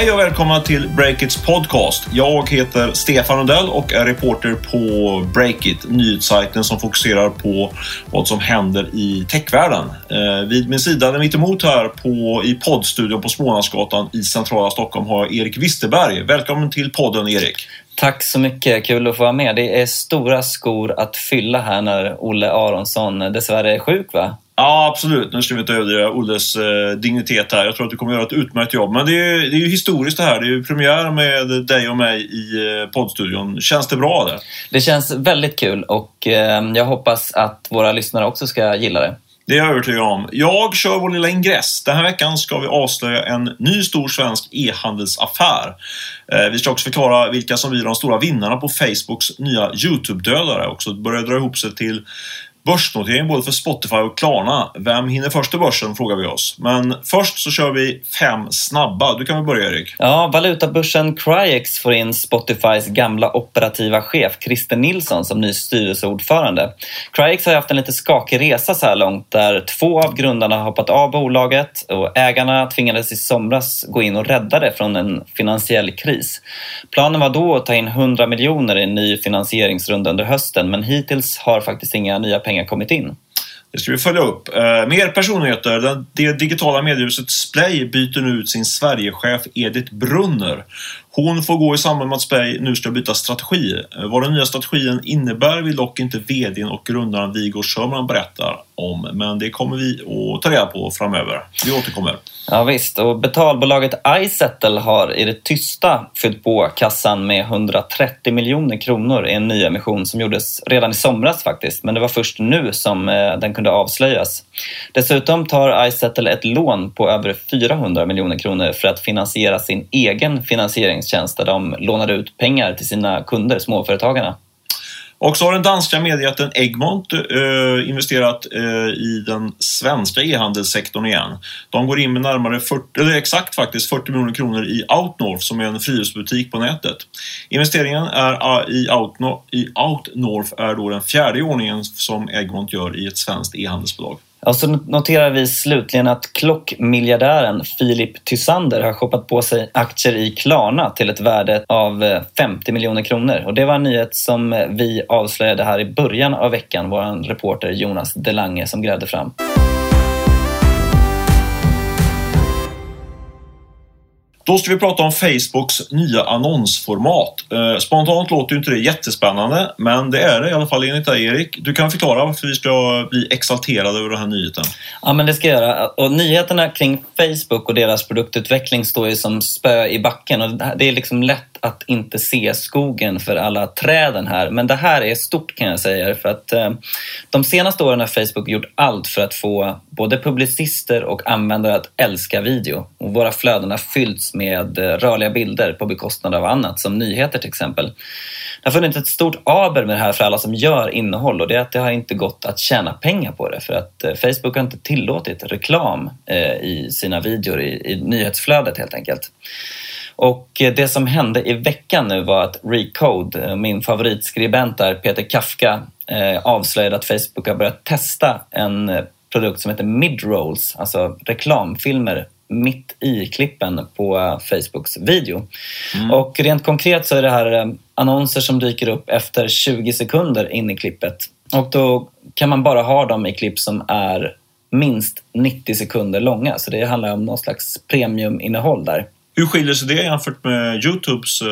Hej och välkomna till Breakits podcast. Jag heter Stefan Odell och är reporter på Breakit, nyhetssajten som fokuserar på vad som händer i techvärlden. Vid min sida, mitt emot här i poddstudion på Smålandsgatan i centrala Stockholm, har jag Erik Westerberg. Välkommen till podden, Erik. Tack så mycket, kul att få vara med. Det är stora skor att fylla här när Olle Aronsson dessvärre är sjuk, va? Ja, absolut. Nu ska vi ta över Olles dignitet här. Jag tror att du kommer göra ett utmärkt jobb. Men det är ju historiskt det här. Det är ju premiär med dig och mig i poddstudion. Känns det bra där? Det känns väldigt kul och jag hoppas att våra lyssnare också ska gilla det. Det är jag övertygad om. Jag kör vår lilla ingress. Den här veckan ska vi avslöja en ny stor svensk e-handelsaffär. Vi ska också förklara vilka som blir de stora vinnarna på Facebooks nya YouTube-dödare. Och så börjar dra ihop sig till börsnotering både för Spotify och Klarna. Vem hinner först till börsen, frågar vi oss. Men först så kör vi 5 snabba. Du kan väl börja, Erik. Ja, valutabörsen Cryex får in Spotifys gamla operativa chef Christer Nilsson som ny styrelseordförande. Cryex har haft en lite skakig resa så här långt där 2 av grundarna har hoppat av bolaget och ägarna tvingades i somras gå in och rädda det från en finansiell kris. Planen var då att ta in 100 miljoner i en ny finansieringsrunda under hösten, men hittills har faktiskt inga nya pengar kommit in. Det ska vi följa upp. Mer personligheter. Det digitala mediehuset Splay byter nu ut sin Sverigechef Edith Brunner. Hon får gå i samband med att Splay nu ska byta strategi. Vad den nya strategin innebär vill dock inte vdn och grundaren Vigo Sjöman berättar om. Men det kommer vi att ta reda på framöver. Vi återkommer. Ja visst, och betalbolaget iZettle har i det tysta fyllt på kassan med 130 miljoner kronor i en ny emission som gjordes redan i somras faktiskt. Men det var först nu som den kunde avslöjas. Dessutom tar iZettle ett lån på över 400 miljoner kronor för att finansiera sin egen finansieringstjänst där de lånar ut pengar till sina kunder, småföretagarna. Och så har den danska mediejätten Egmont investerat i den svenska e-handelssektorn igen. De går in med närmare 40 miljoner kronor i Outnorth som är en frihetsbutik på nätet. Investeringen i Outnorth är då den 4:e i ordningen som Egmont gör i ett svenskt e-handelsbolag. Och så noterar vi slutligen att klockmiljardären Filip Tysander har shoppat på sig aktier i Klarna till ett värde av 50 miljoner kronor. Och det var en nyhet som vi avslöjade här i början av veckan, vår reporter Jonas Delange som grävde fram. Då ska vi prata om Facebooks nya annonsformat. Spontant låter ju inte det jättespännande, men det är det i alla fall enligt dig, Erik. Du kan förklara varför vi ska bli exalterade över den här nyheten. Ja, men det ska jag göra. Och nyheterna kring Facebook och deras produktutveckling står ju som spö i backen. Och det är liksom lätt att inte se skogen för alla träden här. Men det här är stort, kan jag säga. För att de senaste åren har Facebook gjort allt för att få både publicister och användare att älska video. Och våra flöden har fyllts med rörliga bilder på bekostnad av annat, som nyheter till exempel. Det har funnits ett stort aber med det här för alla som gör innehåll. Och det är att det har inte gått att tjäna pengar på det. För att Facebook har inte tillåtit reklam i sina videor i nyhetsflödet helt enkelt. Och det som hände i veckan nu var att Recode, min favoritskribent där, Peter Kafka, avslöjade att Facebook har börjat testa en produkt som heter Midrolls, alltså reklamfilmer mitt i klippen på Facebooks video. Mm. Och rent konkret så är det här annonser som dyker upp efter 20 sekunder in i klippet. Och då kan man bara ha dem i klipp som är minst 90 sekunder långa. Så det handlar om någon slags premiuminnehåll där. Hur skiljer sig det jämfört med YouTubes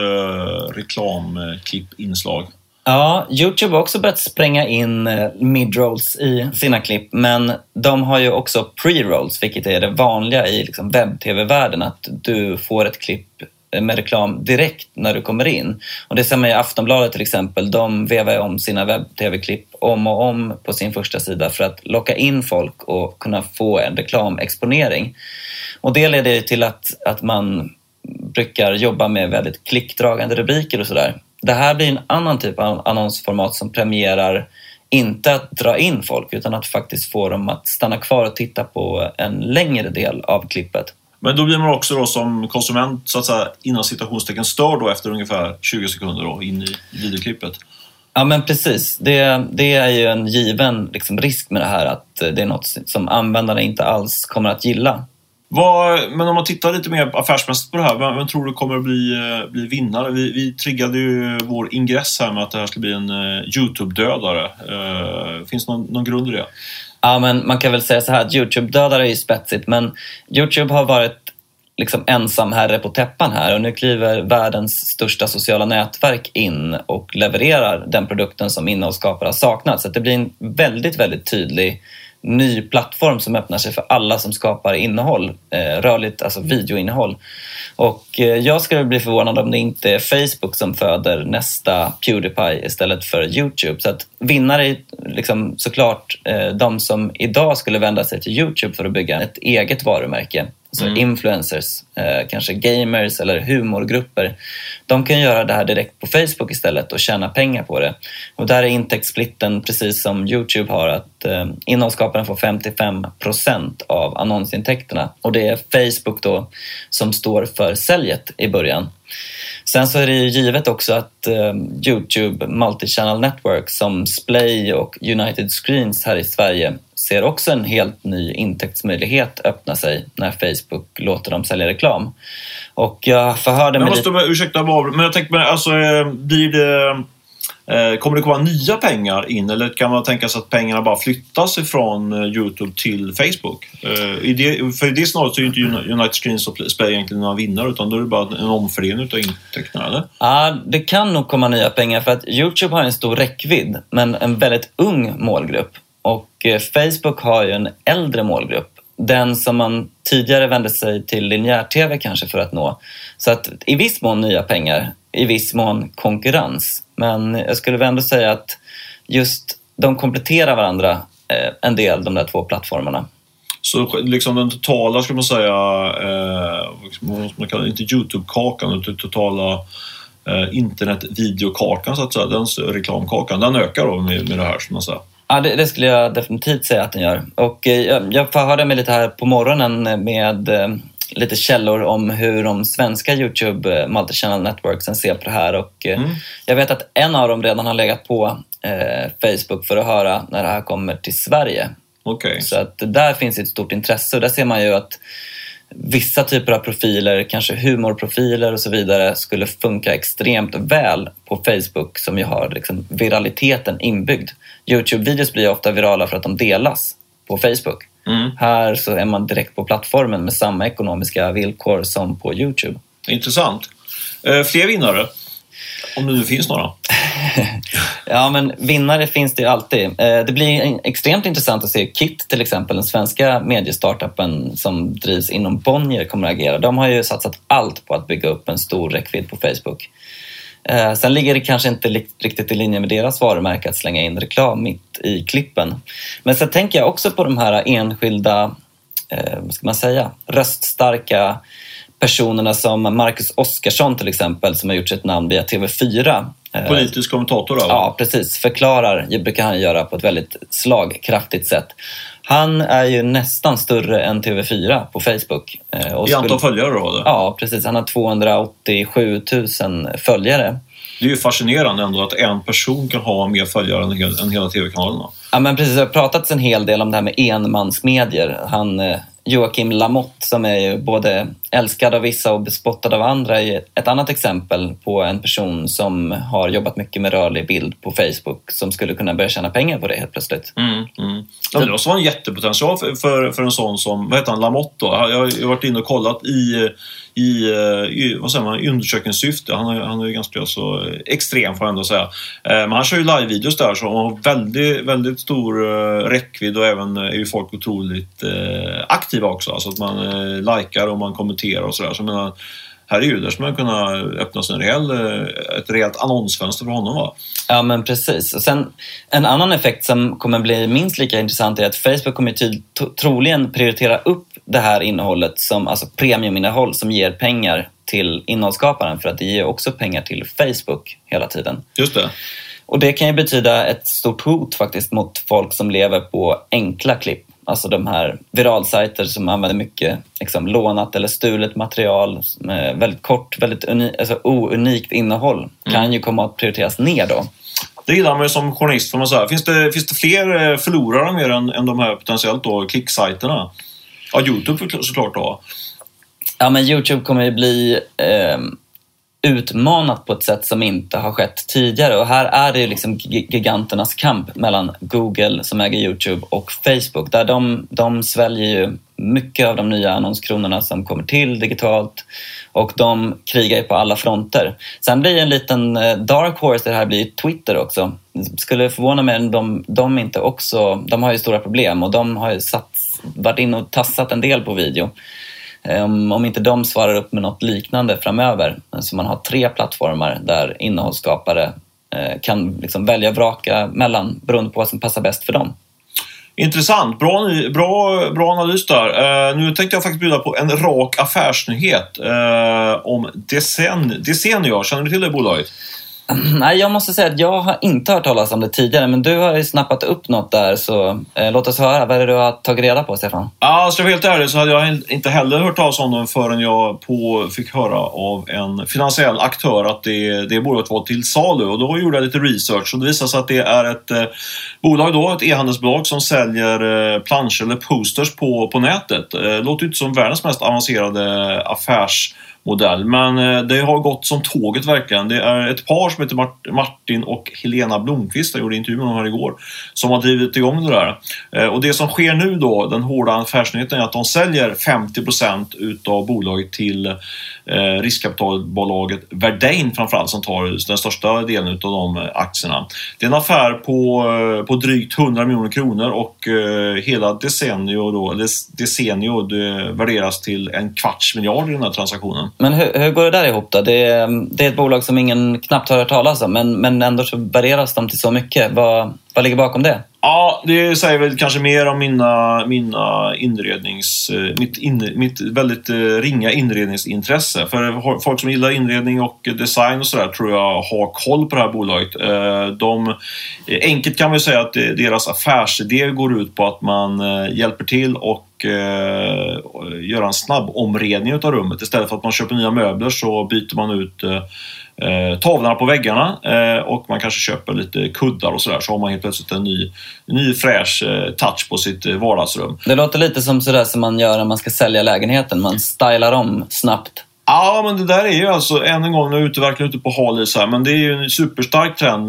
reklamklippinslag? Ja, YouTube har också börjat spränga in midrolls i sina klipp. Men de har ju också pre-rolls, vilket är det vanliga i liksom webb-tv-världen. Att du får ett klipp med reklam direkt när du kommer in. Och det samma i Aftonbladet till exempel. De vevar om sina webb-tv-klipp om och om på sin första sida för att locka in folk och kunna få en reklamexponering. Och det leder ju till att man brukar jobba med väldigt klickdragande rubriker och sådär. Det här blir en annan typ av annonsformat som premierar inte att dra in folk utan att faktiskt få dem att stanna kvar och titta på en längre del av klippet. Men då blir man också då som konsument så att säga innan citationstecken stör då efter ungefär 20 sekunder då, in i videoklippet. Ja men precis, det är ju en given liksom risk med det här att det är något som användarna inte alls kommer att gilla. Men om man tittar lite mer affärsmässigt på det här, vem tror du kommer att bli vinnare? Vi triggade ju vår ingress här med att det här ska bli en YouTube-dödare. Finns det någon grund i det? Ja, men man kan väl säga så här att YouTube-dödare är ju spetsigt, men YouTube har varit liksom ensam herre på täppan här, och nu kliver världens största sociala nätverk in och levererar den produkten som innehållsskapare har saknat. Så det blir en väldigt, väldigt tydlig ny plattform som öppnar sig för alla som skapar innehåll, rörligt, alltså videoinnehåll. Och jag skulle bli förvånad om det inte är Facebook som föder nästa PewDiePie istället för YouTube. Så att vinnare är liksom såklart de som idag skulle vända sig till YouTube för att bygga ett eget varumärke. Så influencers, kanske gamers eller humorgrupper, de kan göra det här direkt på Facebook istället och tjäna pengar på det. Och där är intäktssplitten precis som YouTube har, att innehållsskaparen får 55% av annonsintäkterna, och det är Facebook då som står för säljet i början. Sen så är det ju givet också att YouTube Multichannel Network som Splay och United Screens här i Sverige ser också en helt ny intäktsmöjlighet öppna sig när Facebook låter dem sälja reklam. Och jag förhörde mig... jag tänkte mig, alltså blir det... Kommer det komma nya pengar in, eller kan man tänka sig att pengarna bara flyttas ifrån YouTube till Facebook? För det snarare är ju inte United Screens och Splay egentligen några vinnare, utan då är det bara en omfördelning av intäkterna, eller? Ja, det kan nog komma nya pengar för att YouTube har en stor räckvidd, men en väldigt ung målgrupp. Och Facebook har ju en äldre målgrupp. Den som man tidigare vände sig till linjär-tv kanske för att nå. Så att i viss mån nya pengar, i viss mån konkurrens. Men jag skulle väl ändå säga att just de kompletterar varandra en del, de där två plattformarna. Så liksom den totala, ska man säga, man kallar inte YouTube-kakan utan totala internetvideokakan så att säga, den reklamkakan, den ökar då med det här, som man säger. Ja, det skulle jag definitivt säga att den gör. Och jag förhörde mig lite här på morgonen med lite källor om hur de svenska YouTube Multichannel Networksen ser på det här. Och jag vet att en av dem redan har legat på Facebook för att höra när det här kommer till Sverige. Okay. Så att där finns ett stort intresse, och där ser man ju att vissa typer av profiler, kanske humorprofiler och så vidare, skulle funka extremt väl på Facebook som ju har liksom viraliteten inbyggd. YouTube-videos blir ofta virala för att de delas på Facebook. Här så är man direkt på plattformen med samma ekonomiska villkor som på YouTube. Intressant. Fler vinnare? Om det nu finns några. Ja, men vinnare finns det ju alltid. Det blir extremt intressant att se KIT till exempel, den svenska mediestartupen som drivs inom Bonnier, kommer att agera. De har ju satsat allt på att bygga upp en stor räckvidd på Facebook. Sen ligger det kanske inte riktigt i linje med deras varumärke att slänga in reklam mitt i klippen. Men så tänker jag också på de här enskilda, vad ska man säga, röststarka personerna som Marcus Oskarsson till exempel, som har gjort sitt namn via TV4. Politisk kommentator då? Ja, precis. Förklarar, det brukar han göra på ett väldigt slagkraftigt sätt. Han är ju nästan större än TV4 på Facebook. I antal följare då? Eller? Ja, precis. Han har 287 000 följare. Det är ju fascinerande ändå att en person kan ha mer följare än hela TV-kanalerna. Ja, men precis. Jag har pratat en hel del om det här med enmansmedier. Han... Joakim Lamott, som är ju både älskad av vissa och bespottad av andra, är ett annat exempel på en person som har jobbat mycket med rörlig bild på Facebook som skulle kunna börja tjäna pengar på det helt plötsligt. Ja, det var en jättepotential för en sån som, vad heter han, Lamott då? Jag har varit inne och kollat i vad säger man, undersökningssyfte. Han är ju ganska så extrem, får jag ändå säga. Men han kör ju live-videos där, så han har väldigt, väldigt stor räckvidd, och även är ju folk otroligt aktiva också, alltså att man likar och man kommenterar och sådär. Så menar, här är ju där som man kunna öppna sig ett rejält annonsfönster för honom, va? Ja, men precis. Och sen en annan effekt som kommer bli minst lika intressant är att Facebook kommer troligen prioritera upp det här innehållet som, alltså premiuminnehåll som ger pengar till innehållsskaparen, för att det ger också pengar till Facebook hela tiden. Just det. Och det kan ju betyda ett stort hot faktiskt mot folk som lever på enkla klipp. Alltså de här viralsajter som använder mycket liksom lånat eller stulet material med väldigt kort, väldigt ounikt innehåll, kan ju komma att prioriteras ner då. Det gillar man ju som journalist, får man säga. Finns det fler förlorare mer än de här potentiellt då klicksajterna? Ja, YouTube såklart då. Ja, men YouTube kommer ju bli utmanat på ett sätt som inte har skett tidigare. Och här är det ju liksom giganternas kamp mellan Google som äger YouTube och Facebook. Där de sväljer ju mycket av de nya annonskronorna som kommer till digitalt. Och de krigar ju på alla fronter. Sen blir en liten dark horse, det här blir Twitter också. Skulle förvåna mig om de inte också... De har ju stora problem och de har ju varit in och tassat en del på video. Om inte de svarar upp med något liknande framöver. Så man har 3 plattformar där innehållsskapare kan liksom välja vraka mellan beroende på vad som passar bäst för dem. Intressant, bra analys där. Nu tänkte jag faktiskt bjuda på en rak affärsnyhet om Desenio. Känner du till det bolaget? Nej, jag måste säga att jag har inte hört talas om det tidigare, men du har ju snappat upp något där, så låt oss höra. Vad är det du har tagit reda på, Stefan? Ja, så helt ärligt så hade jag inte heller hört talas om dem förrän jag fick höra av en finansiell aktör att det bolaget var till salu, och då gjorde jag lite research och det visade sig att det är ett bolag då, ett e-handelsbolag som säljer planscher eller posters på nätet. Låter inte som världens mest avancerade affärsmodell, men det har gått som tåget verkligen. Det är ett par som heter Martin och Helena Blomqvist, jag gjorde intervju med dem här igår, som har drivit igång det där. Och det som sker nu då, den hårda affärsnyheten, är att de säljer 50% utav bolaget till riskkapitalbolaget Verdane framförallt, som tar den största delen utav de aktierna. Det är en affär på drygt 100 miljoner kronor och hela Desenio det värderas till 25 miljarder i den här transaktionen. Men hur går det där ihop då? Det är ett bolag som ingen knappt har hört talas om, men ändå så värderas de till så mycket. Vad ligger bakom det? Ja, det säger väl kanske mer om mitt väldigt ringa inredningsintresse. För folk som gillar inredning och design och sådär tror jag har koll på det här bolaget. Enkelt kan man säga att deras affärsidé går ut på att man hjälper till och göra en snabb omredning av rummet. Istället för att man köper nya möbler så byter man ut tavlarna på väggarna och man kanske köper lite kuddar och sådär, så har man helt plötsligt en ny fräsch touch på sitt vardagsrum. Det låter lite som sådär som man gör när man ska sälja lägenheten, man stylar om snabbt. Ja, men det där är ju alltså, än en gång, nu är jag verkligen ute på halis här, men det är ju en superstark trend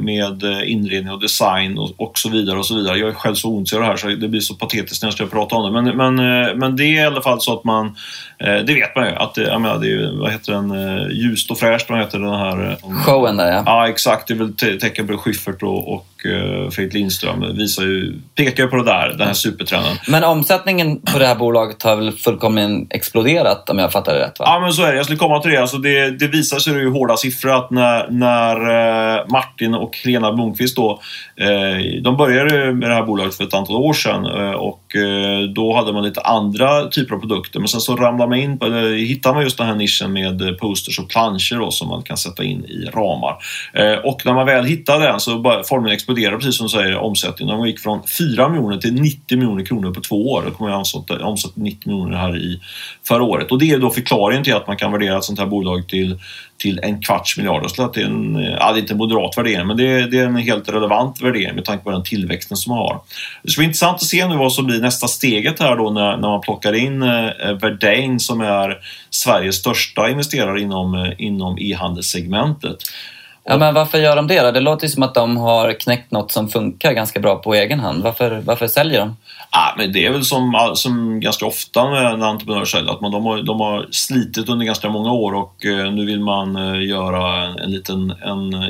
med inredning och design och så vidare och så vidare. Jag är själv så ont i det här så det blir så patetiskt när jag ska prata om det. Men det är i alla fall så att man, det vet man ju, att det är, vad heter den, ljust och fräscht, vad heter den här... Showen där, ja. Ja, exakt. Det är väl tecken på Schiffert och Fredrik Lindström pekar ju på det där, den här supertrenden. Men omsättningen på det här bolaget har väl fullkomligen exploderat, om jag fattar det rätt, va? Ja, men så är det. Jag skulle komma till det. Alltså det visar sig ju hårda siffror att när Martin och Helena Blomqvist då, de började med det här bolaget för ett antal år sedan och då hade man lite andra typer av produkter, men sen så ramlade man in på, hittar man just den här nischen med posters och planscher då, som man kan sätta in i ramar. Och när man väl hittade den så formen exploderar, precis som du säger, omsättningen. De gick från 4 miljoner till 90 miljoner kronor på 2 år. Det kommer att omsätta 90 miljoner här i förra året. Och det är då förklaringen till att man kan värdera ett sånt här bolag till 25 miljarder. Så att det är det är inte en moderat värdering, men det är en helt relevant värdering med tanke på den tillväxten som man har. Det ska bli intressant att se nu vad som blir nästa steget här då när man plockar in Verdane, som är Sveriges största investerare inom e-handelssegmentet. Ja, men varför gör de det då? Det låter ju som att de har knäckt något som funkar ganska bra på egen hand. Varför säljer de? Ja, men det är väl som ganska ofta när en entreprenör säljer, att de har slitit under ganska många år och nu vill man göra en liten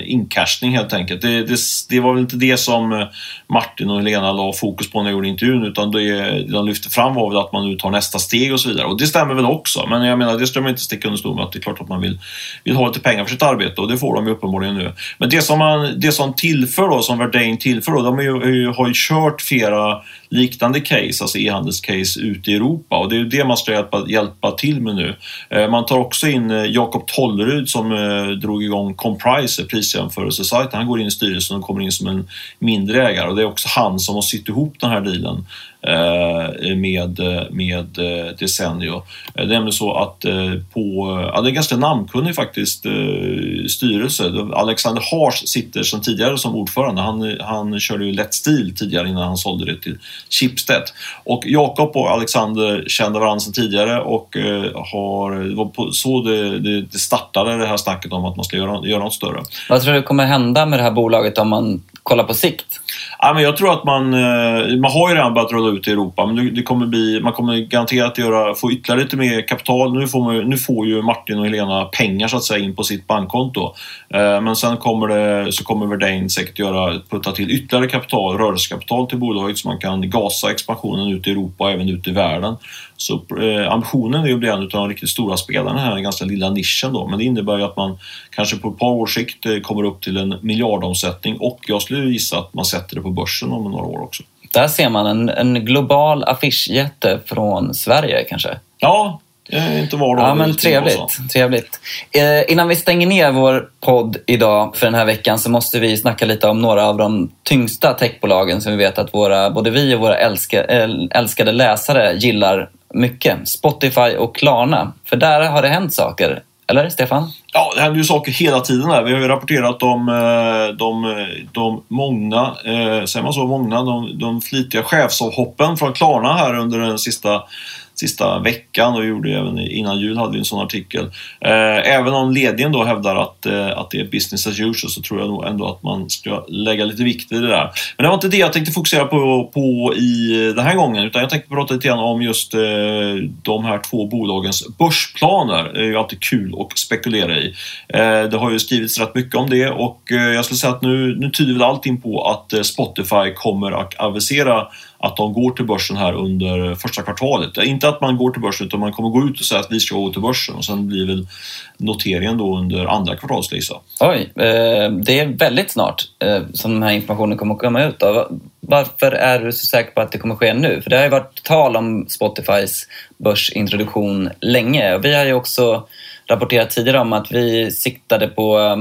inkastning helt enkelt. Det var väl inte det som Martin och Helena la fokus på när jag gjorde intervjun, utan det de lyfte fram var väl att man nu tar nästa steg och så vidare. Och det stämmer väl också, men jag menar, det stämmer inte sticka under stol med att det är klart att man vill ha lite pengar för sitt arbete, och det får de ju uppenbarligen nu. Men det som tillför då, som Verdane tillför då, de har ju kört flera liknande case, alltså e-handelscase ute i Europa, och det är ju det man ska hjälpa till med nu. Man tar också in Jakob Tollerud som drog igång Compriser, prisjämförelsesajten. Han går in i styrelsen och kommer in som en mindre ägare, och det är också han som har sytt ihop den här dealen med Desenio. Det är nämligen så att det är ganska namnkunnig faktiskt styrelse. Alexander Hars sitter som tidigare som ordförande. Han körde ju Lätt Stil tidigare innan han sålde det till Schibsted. Och Jakob och Alexander kände varandra sedan tidigare och det startade det här snacket om att man ska göra något större. Vad tror du kommer hända med det här bolaget om man kollar på sikt? Ja, men jag tror att man har ju redan börjat rulla ut i Europa, men man kommer garanterat få ytterligare lite mer kapital. Nu får ju Martin och Helena pengar så att säga in på sitt bankkonto. Men sen kommer Verdane säkert putta till ytterligare kapital, rörelsekapital till bolaget så man kan gasa expansionen ut i Europa och även ut i världen. Så ambitionen är ju att bli en av de riktigt stora spelarna här, den ganska lilla nischen då. Men det innebär ju att man kanske på ett par års sikt kommer upp till 1 miljardomsättning och jag skulle gissa att man sätter det på börsen om några år också. Där ser man en global affischjätte från Sverige kanske? Ja, inte var då. Ja, men trevligt. Innan vi stänger ner vår podd idag för den här veckan så måste vi snacka lite om några av de tyngsta techbolagen som vi vet att både vi och våra älskade läsare gillar mycket. Spotify och Klarna. För där har det hänt saker. Eller Stefan? Ja, det händer ju saker hela tiden här. Vi har ju rapporterat om de flitiga chefsavhoppen från Klarna här under den sista veckan, och gjorde även innan jul hade vi en sån artikel. Även om ledningen då hävdar att det är business as usual, så tror jag nog ändå att man ska lägga lite vikt i det där. Men det var inte det jag tänkte fokusera på i den här gången, utan jag tänkte prata lite grann om just de här två bolagens börsplaner. Det är ju alltid kul att spekulera i. Det har ju skrivits rätt mycket om det, och jag skulle säga att nu tyder väl allting på att Spotify kommer att avisera att de går till börsen här under första kvartalet. Inte att man går till börsen, utan man kommer gå ut och säga att vi ska gå till börsen, och sen blir väl noteringen då under andra kvartalslisa. Oj, det är väldigt snart som den här informationen kommer att komma ut av. Varför är du så säker på att det kommer ske nu? För det har ju varit tal om Spotifys börsintroduktion länge. Vi har ju också rapporterat tidigare om att vi siktade på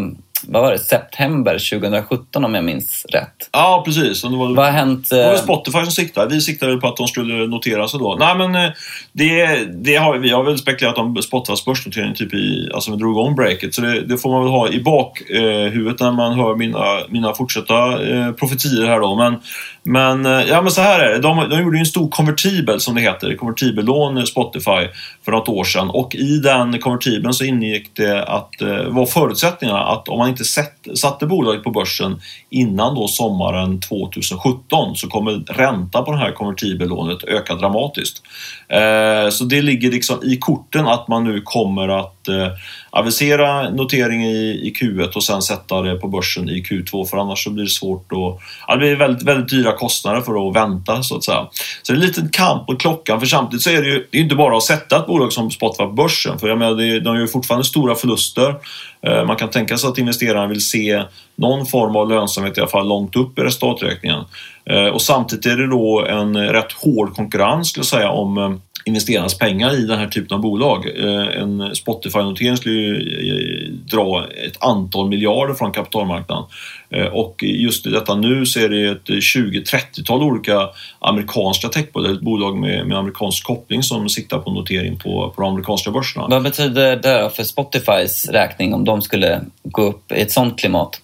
september 2017 om jag minns rätt. Ja, precis. Vad har hänt? Det var Spotify som siktade. Vi siktade på att de skulle notera sig då. Nej, men vi har väl spekulerat om Spotifys börsnotering typ vi drog igång breaket. Så det får man väl ha i bakhuvudet när man hör mina fortsatta profetier här då. Men så här är det. De gjorde ju en stor konvertibel, som det heter. Konvertibellån Spotify för något år sedan. Och i den konvertibeln så ingick det att var förutsättningarna att om man inte satte bolaget på börsen innan då sommaren 2017 så kommer ränta på det här konvertibellånet öka dramatiskt. Så det ligger liksom i korten att man nu kommer att avisera notering i Q1 och sen sätta det på börsen i Q2, för annars så blir det svårt då. Det blir väldigt, väldigt dyra kostnader för att vänta så att säga. Så det är en liten kamp på klockan, för samtidigt så är det ju inte bara att sätta ett bolag som Spotify på börsen, för jag menar, de gör ju fortfarande stora förluster. Man kan tänka sig att investerarna vill se någon form av lönsamhet i alla fall långt upp i resultaträkningen. Och samtidigt är det då en rätt hård konkurrens skulle jag säga om investerarnas pengar i den här typen av bolag. En Spotify-notering skulle ju dra ett antal miljarder från kapitalmarknaden. Och just i detta nu så är det ett 20-30-tal olika amerikanska techbolag, ett bolag med amerikansk koppling som siktar på notering på de amerikanska börserna. Vad betyder det för Spotifys räkning om de skulle gå upp i ett sånt klimat?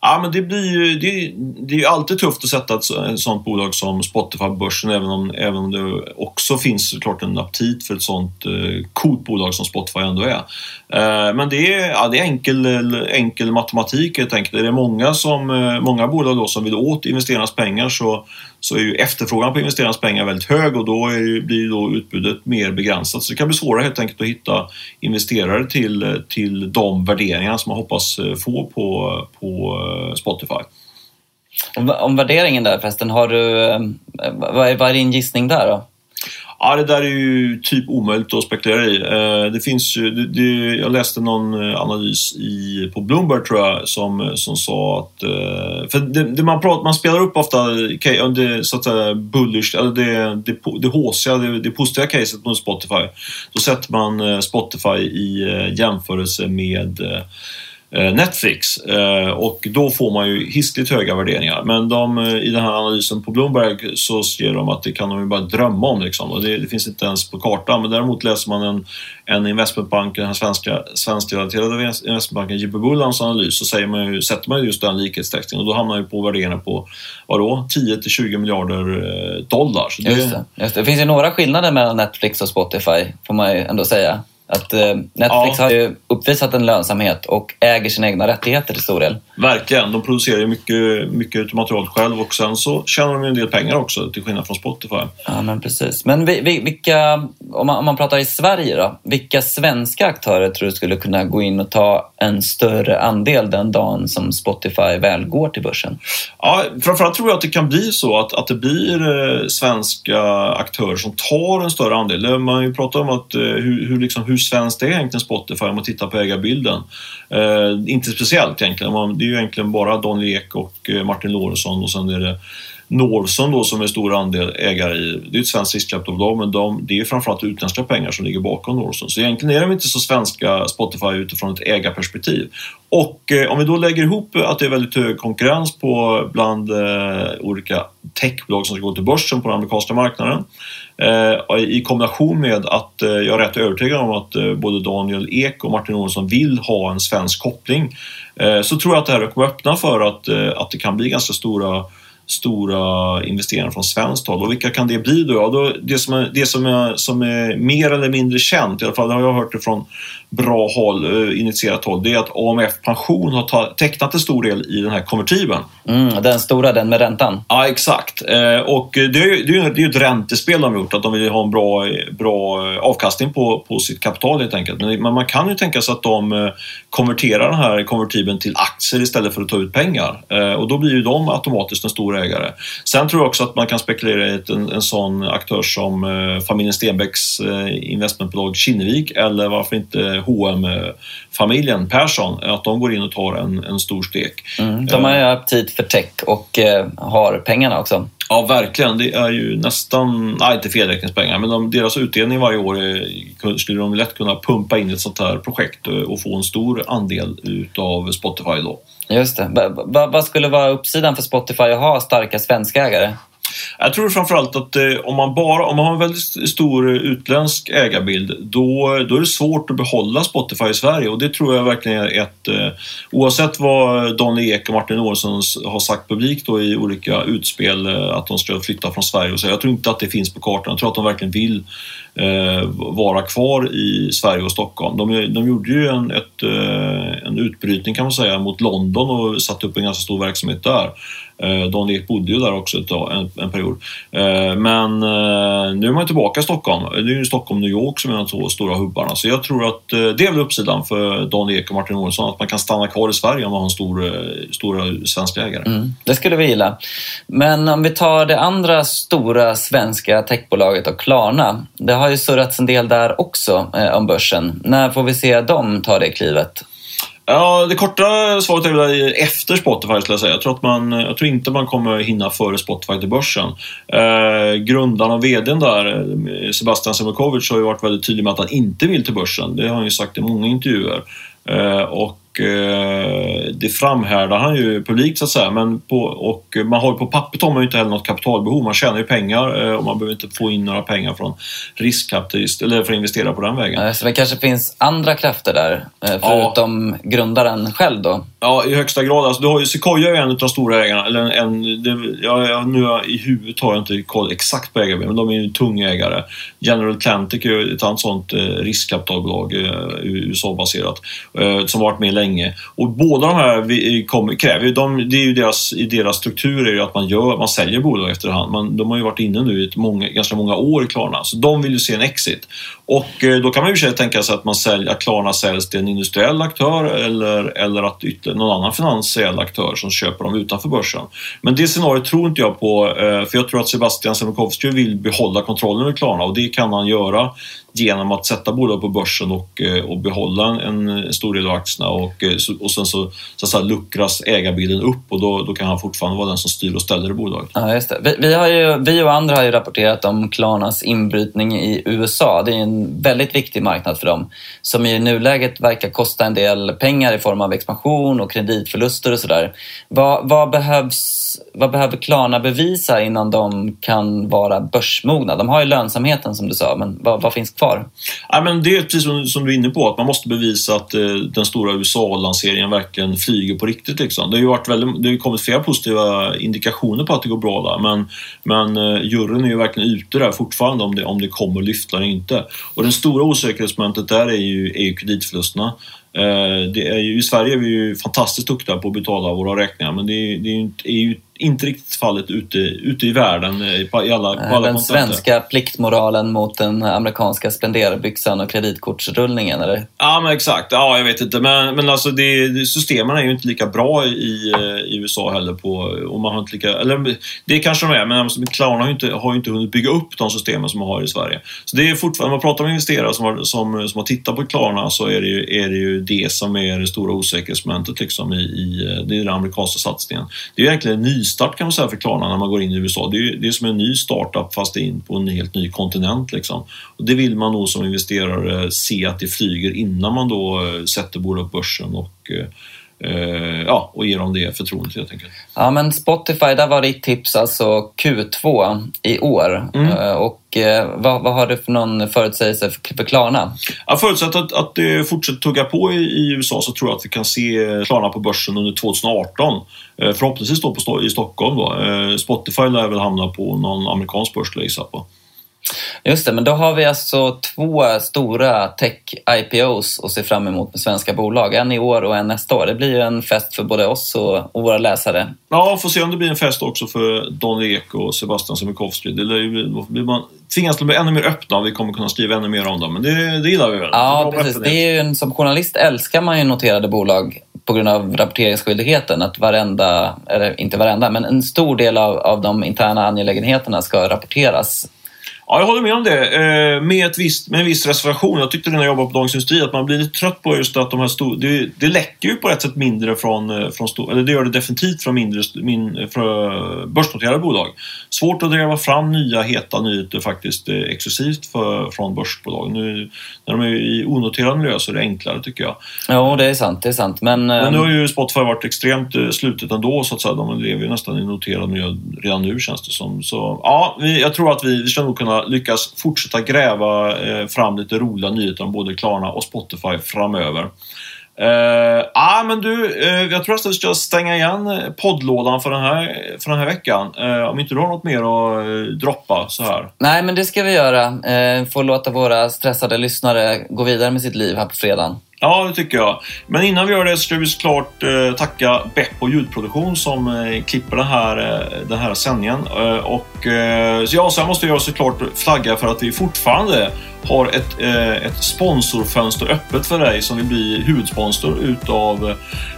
Ja, men det är ju alltid tufft att sätta ett sånt bolag som Spotify på börsen, även om det också finns såklart en aptit för ett sånt coolt bolag som Spotify ändå är. Men det är enkel matematik helt enkelt. Är det många bolag då som vill åt investerarnas pengar, så är ju efterfrågan på investerarnas pengar väldigt hög, och då blir då utbudet mer begränsat. Så det kan bli svårare helt enkelt att hitta investerare till de värderingarna som man hoppas få på Spotify. Om värderingen där förresten, vad är din gissning där då? Ja, det där är ju typ omöjligt att spekulera i. Det finns ju, jag läste någon analys på Bloomberg tror jag som sa att för det man spelar upp ofta det så att säga bullish, eller det håsiga, det positiva caset mot Spotify. Då sätter man Spotify i jämförelse med Netflix, och då får man ju hisligt höga värderingar, men i den här analysen på Bloomberg så ser de att det kan de ju bara drömma om liksom, och det finns inte ens på kartan. Men däremot läser man en investmentbank, den här svenskdelaterade investmentbanken JP Bullans analys, så sätter man just den likhetstexten, och då hamnar ju på värderingar på vadå, 10-20 miljarder dollar. Så det... Just det. Finns ju några skillnader mellan Netflix och Spotify, får man ju ändå säga. Att Netflix har ju uppvisat en lönsamhet och äger sina egna rättigheter till stor del. Verkligen, de producerar ju mycket material själv, och sen så tjänar de ju en del pengar också, till skillnad från Spotify. Ja, men precis. Men vilka, om man pratar i Sverige då, vilka svenska aktörer tror du skulle kunna gå in och ta en större andel den dagen som Spotify väl går till börsen? Ja, framförallt tror jag att det kan bli så att det blir svenska aktörer som tar en större andel. Man har ju pratat om att hur svenskt är egentligen Spotify om man tittar på ägarbilden. Inte speciellt egentligen. Det är ju egentligen bara Daniel Ek och Martin Larsson, och sen är det Norson då som är stor andel ägare i. Det är ett svenskt riskkapitalbolag, men det är framförallt utländska pengar som ligger bakom Norson. Så egentligen är de inte så svenska, Spotify, utifrån ett ägarperspektiv. Och om vi då lägger ihop att det är väldigt hög konkurrens bland olika techbolag som ska gå till börsen på den amerikanska marknaden, i kombination med att jag är rätt övertygad om att både Daniel Ek och Martin Larsson vill ha en svensk koppling, så tror jag att det här kommer öppna för att det kan bli ganska stora investerare från svenskt håll. Och vilka kan det bli då? Ja, då det som är mer eller mindre känt, i alla fall har jag hört det från bra håll, initierat håll, det är att AMF Pension har tecknat en stor del i den här konvertibeln. Den med räntan. Ja, exakt. Och det är ju ett räntespel de har gjort, att de vill ha en bra avkastning på sitt kapital helt enkelt. Men man kan ju tänka sig att de konverterar den här konvertibeln till aktier istället för att ta ut pengar. Och då blir ju de automatiskt en stor ägare. Sen tror jag också att man kan spekulera i en sån aktör som familjen Stenbecks investmentbolag Kinnevik, eller varför inte H&M-familjen Persson, att de går in och tar en stor stek. De har ju aptit för tech och har pengarna också. Ja, verkligen. Det är ju nästan, nej, inte felräkningspengar, men deras utdelning varje år skulle de lätt kunna pumpa in ett sånt här projekt och få en stor andel utav Spotify då. Just det. Vad skulle vara uppsidan för Spotify att ha starka svenska ägare? Jag tror framförallt att om man har en väldigt stor utländsk ägarbild, då är det svårt att behålla Spotify i Sverige, och det tror jag verkligen är oavsett vad Daniel Ek och Martin Olsson har sagt publikt då i olika utspel, att de ska flytta från Sverige och så. Jag tror inte att det finns på kartan. Jag tror att de verkligen vill vara kvar i Sverige och Stockholm. De gjorde ju en utbrytning, kan man säga, mot London och satte upp en ganska stor verksamhet där. Daniel Ek bodde ju där också en period. Men nu är man tillbaka i Stockholm. Det är ju Stockholm och New York som är de två stora hubbarna. Så jag tror att det är väl uppsidan för Daniel Ek och Martin Olsson, att man kan stanna kvar i Sverige om man har en stora svenska ägare. Det skulle vi gilla. Men om vi tar det andra stora svenska techbolaget och Klarna. Det har ju surrats en del där också om börsen. När får vi se dem ta det klivet? Ja, det korta svaret är väl efter Spotify, skulle jag säga. Jag tror inte man kommer hinna före Spotify till börsen. Grundaren och vdn där, Sebastian Siemiatkowski, har ju varit väldigt tydlig med att han inte vill till börsen. Det har han ju sagt i många intervjuer. Det framhärdar han ju publikt, så att säga, och man har ju på pappret har man ju inte heller något kapitalbehov, man tjänar ju pengar och man behöver inte få in några pengar från riskkapitalist eller för att investera på den vägen. Så det kanske finns andra krafter där förutom grundaren själv då? Ja, i högsta grad. Alltså, du har ju Sequoia, en av de stora ägarna, eller nu i huvudet har jag inte koll exakt på ägarna, men de är ju tunga ägare. General Atlantic är ju ett annat sånt riskkapitalbolag, USA-baserat, som varit med länge. Och båda de här det är ju deras struktur är ju att man säljer bolag efterhand. De har ju varit inne nu i ganska många år i Klarna, så de vill ju se en exit. Och då kan man ju tänka sig att att Klarna säljs till en industriell aktör eller att ytterligare någon annan finansiell aktör som köper dem utanför börsen. Men det scenariot tror inte jag på, för jag tror att Sebastian Siemiatkowski vill behålla kontrollen över Klarna, och det kan han göra genom att sätta bolag på börsen och behålla en stor del av aktierna och sen så luckras ägarbilden upp och då kan han fortfarande vara den som styr och ställer i bolaget. Ja, just det. Vi och andra har ju rapporterat om Klarnas inbrytning i USA. Det är en väldigt viktig marknad för dem som i nuläget verkar kosta en del pengar i form av expansion och kreditförluster och sådär. Vad behöver Klarna bevisa innan de kan vara börsmogna? De har ju lönsamheten som du sa, men vad finns kvar? Ja, men det är precis som du är inne på, att man måste bevisa att den stora USA-lanseringen verkligen flyger på riktigt. Liksom. Det har ju kommit flera positiva indikationer på att det går bra där, men juryn är ju verkligen ute där fortfarande om det kommer lyfta eller inte. Och den stora osäkerhetsmomentet där är ju kreditförlusterna. Det är ju, i Sverige är vi ju fantastiskt duktiga på att betala våra räkningar, men det är ju inte riktigt fallet ute i världen på alla den svenska pliktmoralen mot den amerikanska spenderbyxan och kreditkortsrullningen, eller? Ja, men exakt. Ja, jag vet inte. Men alltså systemen är ju inte lika bra i USA heller på, och man har inte lika, eller det kanske de är, men Klarna har ju inte hunnit bygga upp de systemen som man har i Sverige. Så det är fortfarande, man pratar med investerare som har tittat på Klarna, så är det ju det som är det stora osäkerhetsmomentet liksom i den amerikanska satsningen. Det är ju egentligen en ny start kan man säga för Klarna när man går in i USA. Det är som en ny startup fast in på en helt ny kontinent liksom. Och det vill man nog som investerare se att det flyger innan man då sätter bolag på börsen och ger dem det förtroendet helt enkelt. Ja, men Spotify, där var ditt tips alltså Q2 i år. Vad har du för någon förutsägelse för Klarna? Ja, förutsatt att det fortsätter tugga på i USA, så tror jag att vi kan se Klarna på börsen under 2018. Förhoppningsvis då i Stockholm då. Spotify lär väl hamna på någon amerikansk börs eller gissar på. Just det, men då har vi alltså 2 stora tech-IPOs att se fram emot med svenska bolag. En i år och en nästa år. Det blir ju en fest för både oss och våra läsare. Ja, får se om det blir en fest också för Daniel Ek och Sebastian Siemiatkowski. Man tvingas till att bli ännu mer öppna och vi kommer kunna skriva ännu mer om dem. Men det gillar vi väl. Ja, precis. Det är ju, som journalist älskar man ju noterade bolag på grund av rapporteringsskyldigheten, att inte varenda, men en stor del av de interna angelägenheterna ska rapporteras. Ja, jag håller med om det. Med en viss reservation. Jag tyckte när jag jobbade på Dagens Industri att man blir lite trött på just att de här det läcker ju på ett sätt mindre eller det gör det definitivt från från börsnoterade bolag. Svårt att driva fram nya heta nyheter faktiskt exklusivt från börsbolag. Nu när de är i onoterad miljö så är det enklare tycker jag. Ja, det är sant. Men nu har ju Spotify varit extremt slutet ändå så att säga. De lever ju nästan i noterad miljö redan nu känns det som. Så ja, jag tror att vi ska nog kunna lyckas fortsätta gräva fram lite roliga nyheter om både Klarna och Spotify framöver. Jag tror att vi ska stänga igen poddlådan för den här veckan. Om inte du har något mer att droppa så här. Nej, men det ska vi göra. Får låta våra stressade lyssnare gå vidare med sitt liv här på fredagen. Ja, det tycker jag. Men innan vi gör det ska vi såklart tacka Beppo ljudproduktion som klipper den här sändningen. Så måste jag såklart flagga för att vi fortfarande har ett sponsorfönster öppet för dig som vill bli huvudsponsor utav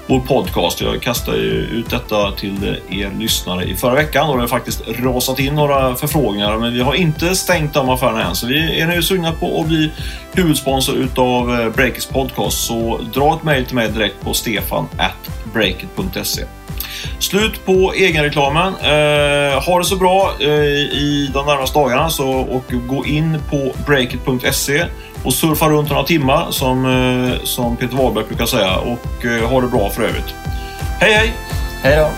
vår podcast. Jag kastade ju ut detta till er lyssnare i förra veckan och det har faktiskt rasat in några förfrågningar, men vi har inte stängt de affärerna än, så vi är nu sugna på att bli huvudsponsor utav Breakits podcast, så dra ett mejl till mig direkt på stefan@breakit.se. Slut på egenreklamen. Ha det så bra i de närmaste dagarna och gå in på breakit.se och surfa runt några timmar som Peter Wahlberg brukar säga och ha det bra för övrigt. Hej hej! Hej då!